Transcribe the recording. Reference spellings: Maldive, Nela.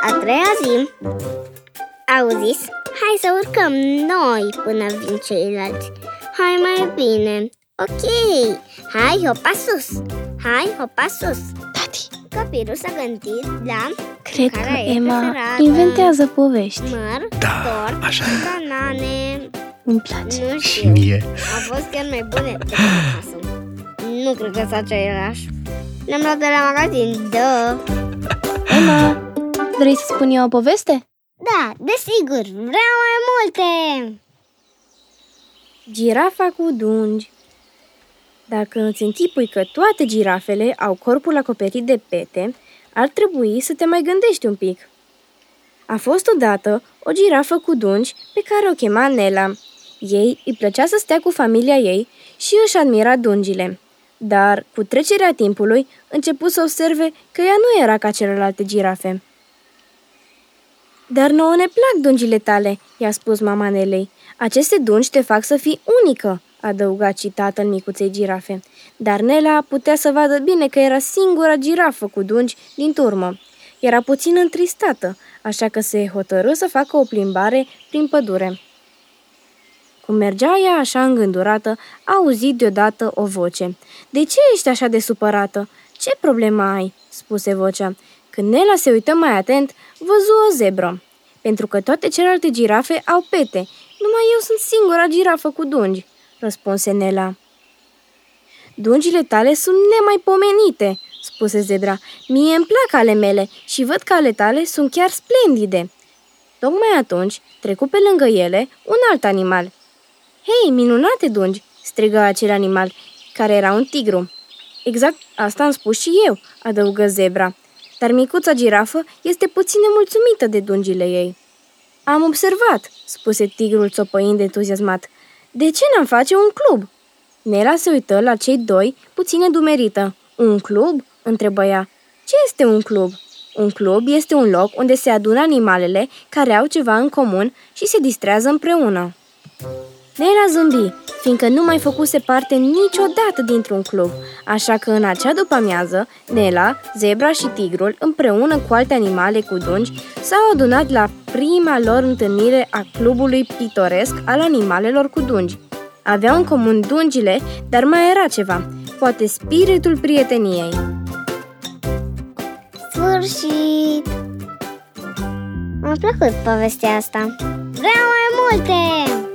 a treia zi, au zis, hai să urcăm noi până vin ceilalți. Hai mai bine. Ok, hai hopa sus, hai hopa sus. Tati! Copilul s-a gândit la... Cred că Emma inventează povești. Tort, așa. Banane... Îmi place. Și mie. A fost chiar mai bune decât acasă. Nu cred că s-a ceilași. Ne-am luat de la magazin, da. Emma, vrei să spun eu o poveste? Da, desigur, vreau mai multe. Girafa cu dungi. Dacă îți închipui că toate girafele au corpul acoperit de pete, ar trebui să te mai gândești un pic. A fost odată o girafă cu dungi pe care o chema Nela. Ei îi plăcea să stea cu familia ei și își admira dungile. Dar, cu trecerea timpului, început să observe că ea nu era ca celelalte girafe. Dar nouă ne plac dungile tale, i-a spus mama Nelei. Aceste dungi te fac să fii unică, adăuga și tatăl micuței girafe. Dar Nela putea să vadă bine că era singura girafă cu dungi din turmă. Era puțin întristată, așa că se hotărâ să facă o plimbare prin pădure. Cum mergea ea așa îngândurată, a auzit deodată o voce. De ce ești așa de supărată? Ce problemă ai?" spuse vocea. Când Nela se uită mai atent, văzu o zebră. Pentru că toate celelalte girafe au pete. Numai eu sunt singura girafă cu dungi," răspunse Nela. Dungile tale sunt nemaipomenite," spuse zebra. Mie îmi plac ale mele și văd că ale tale sunt chiar splendide." Tocmai atunci trecu pe lângă ele un alt animal. Hei, minunate dungi!" strigă acel animal, care era un tigru. Exact asta am spus și eu," adăugă zebra. Dar micuța girafă este puțin nemulțumită de dungile ei. Am observat," spuse tigrul țopăind entuziasmat. De ce n-am face un club?" Nela se uită la cei doi, puțin nedumerită. Un club?" întrebă ea. Ce este un club?" Un club este un loc unde se adună animalele care au ceva în comun și se distrează împreună." Nela zâmbi, fiindcă nu mai făcuse parte niciodată dintr-un club, așa că în acea după-amiază, Nela, zebra și tigrul, împreună cu alte animale cu dungi, s-au adunat la prima lor întâlnire a clubului pitoresc al animalelor cu dungi. Aveau în comun dungile, dar mai era ceva, poate spiritul prieteniei. Sfârșit! Mi-a plăcut povestea asta. Vreau mai multe!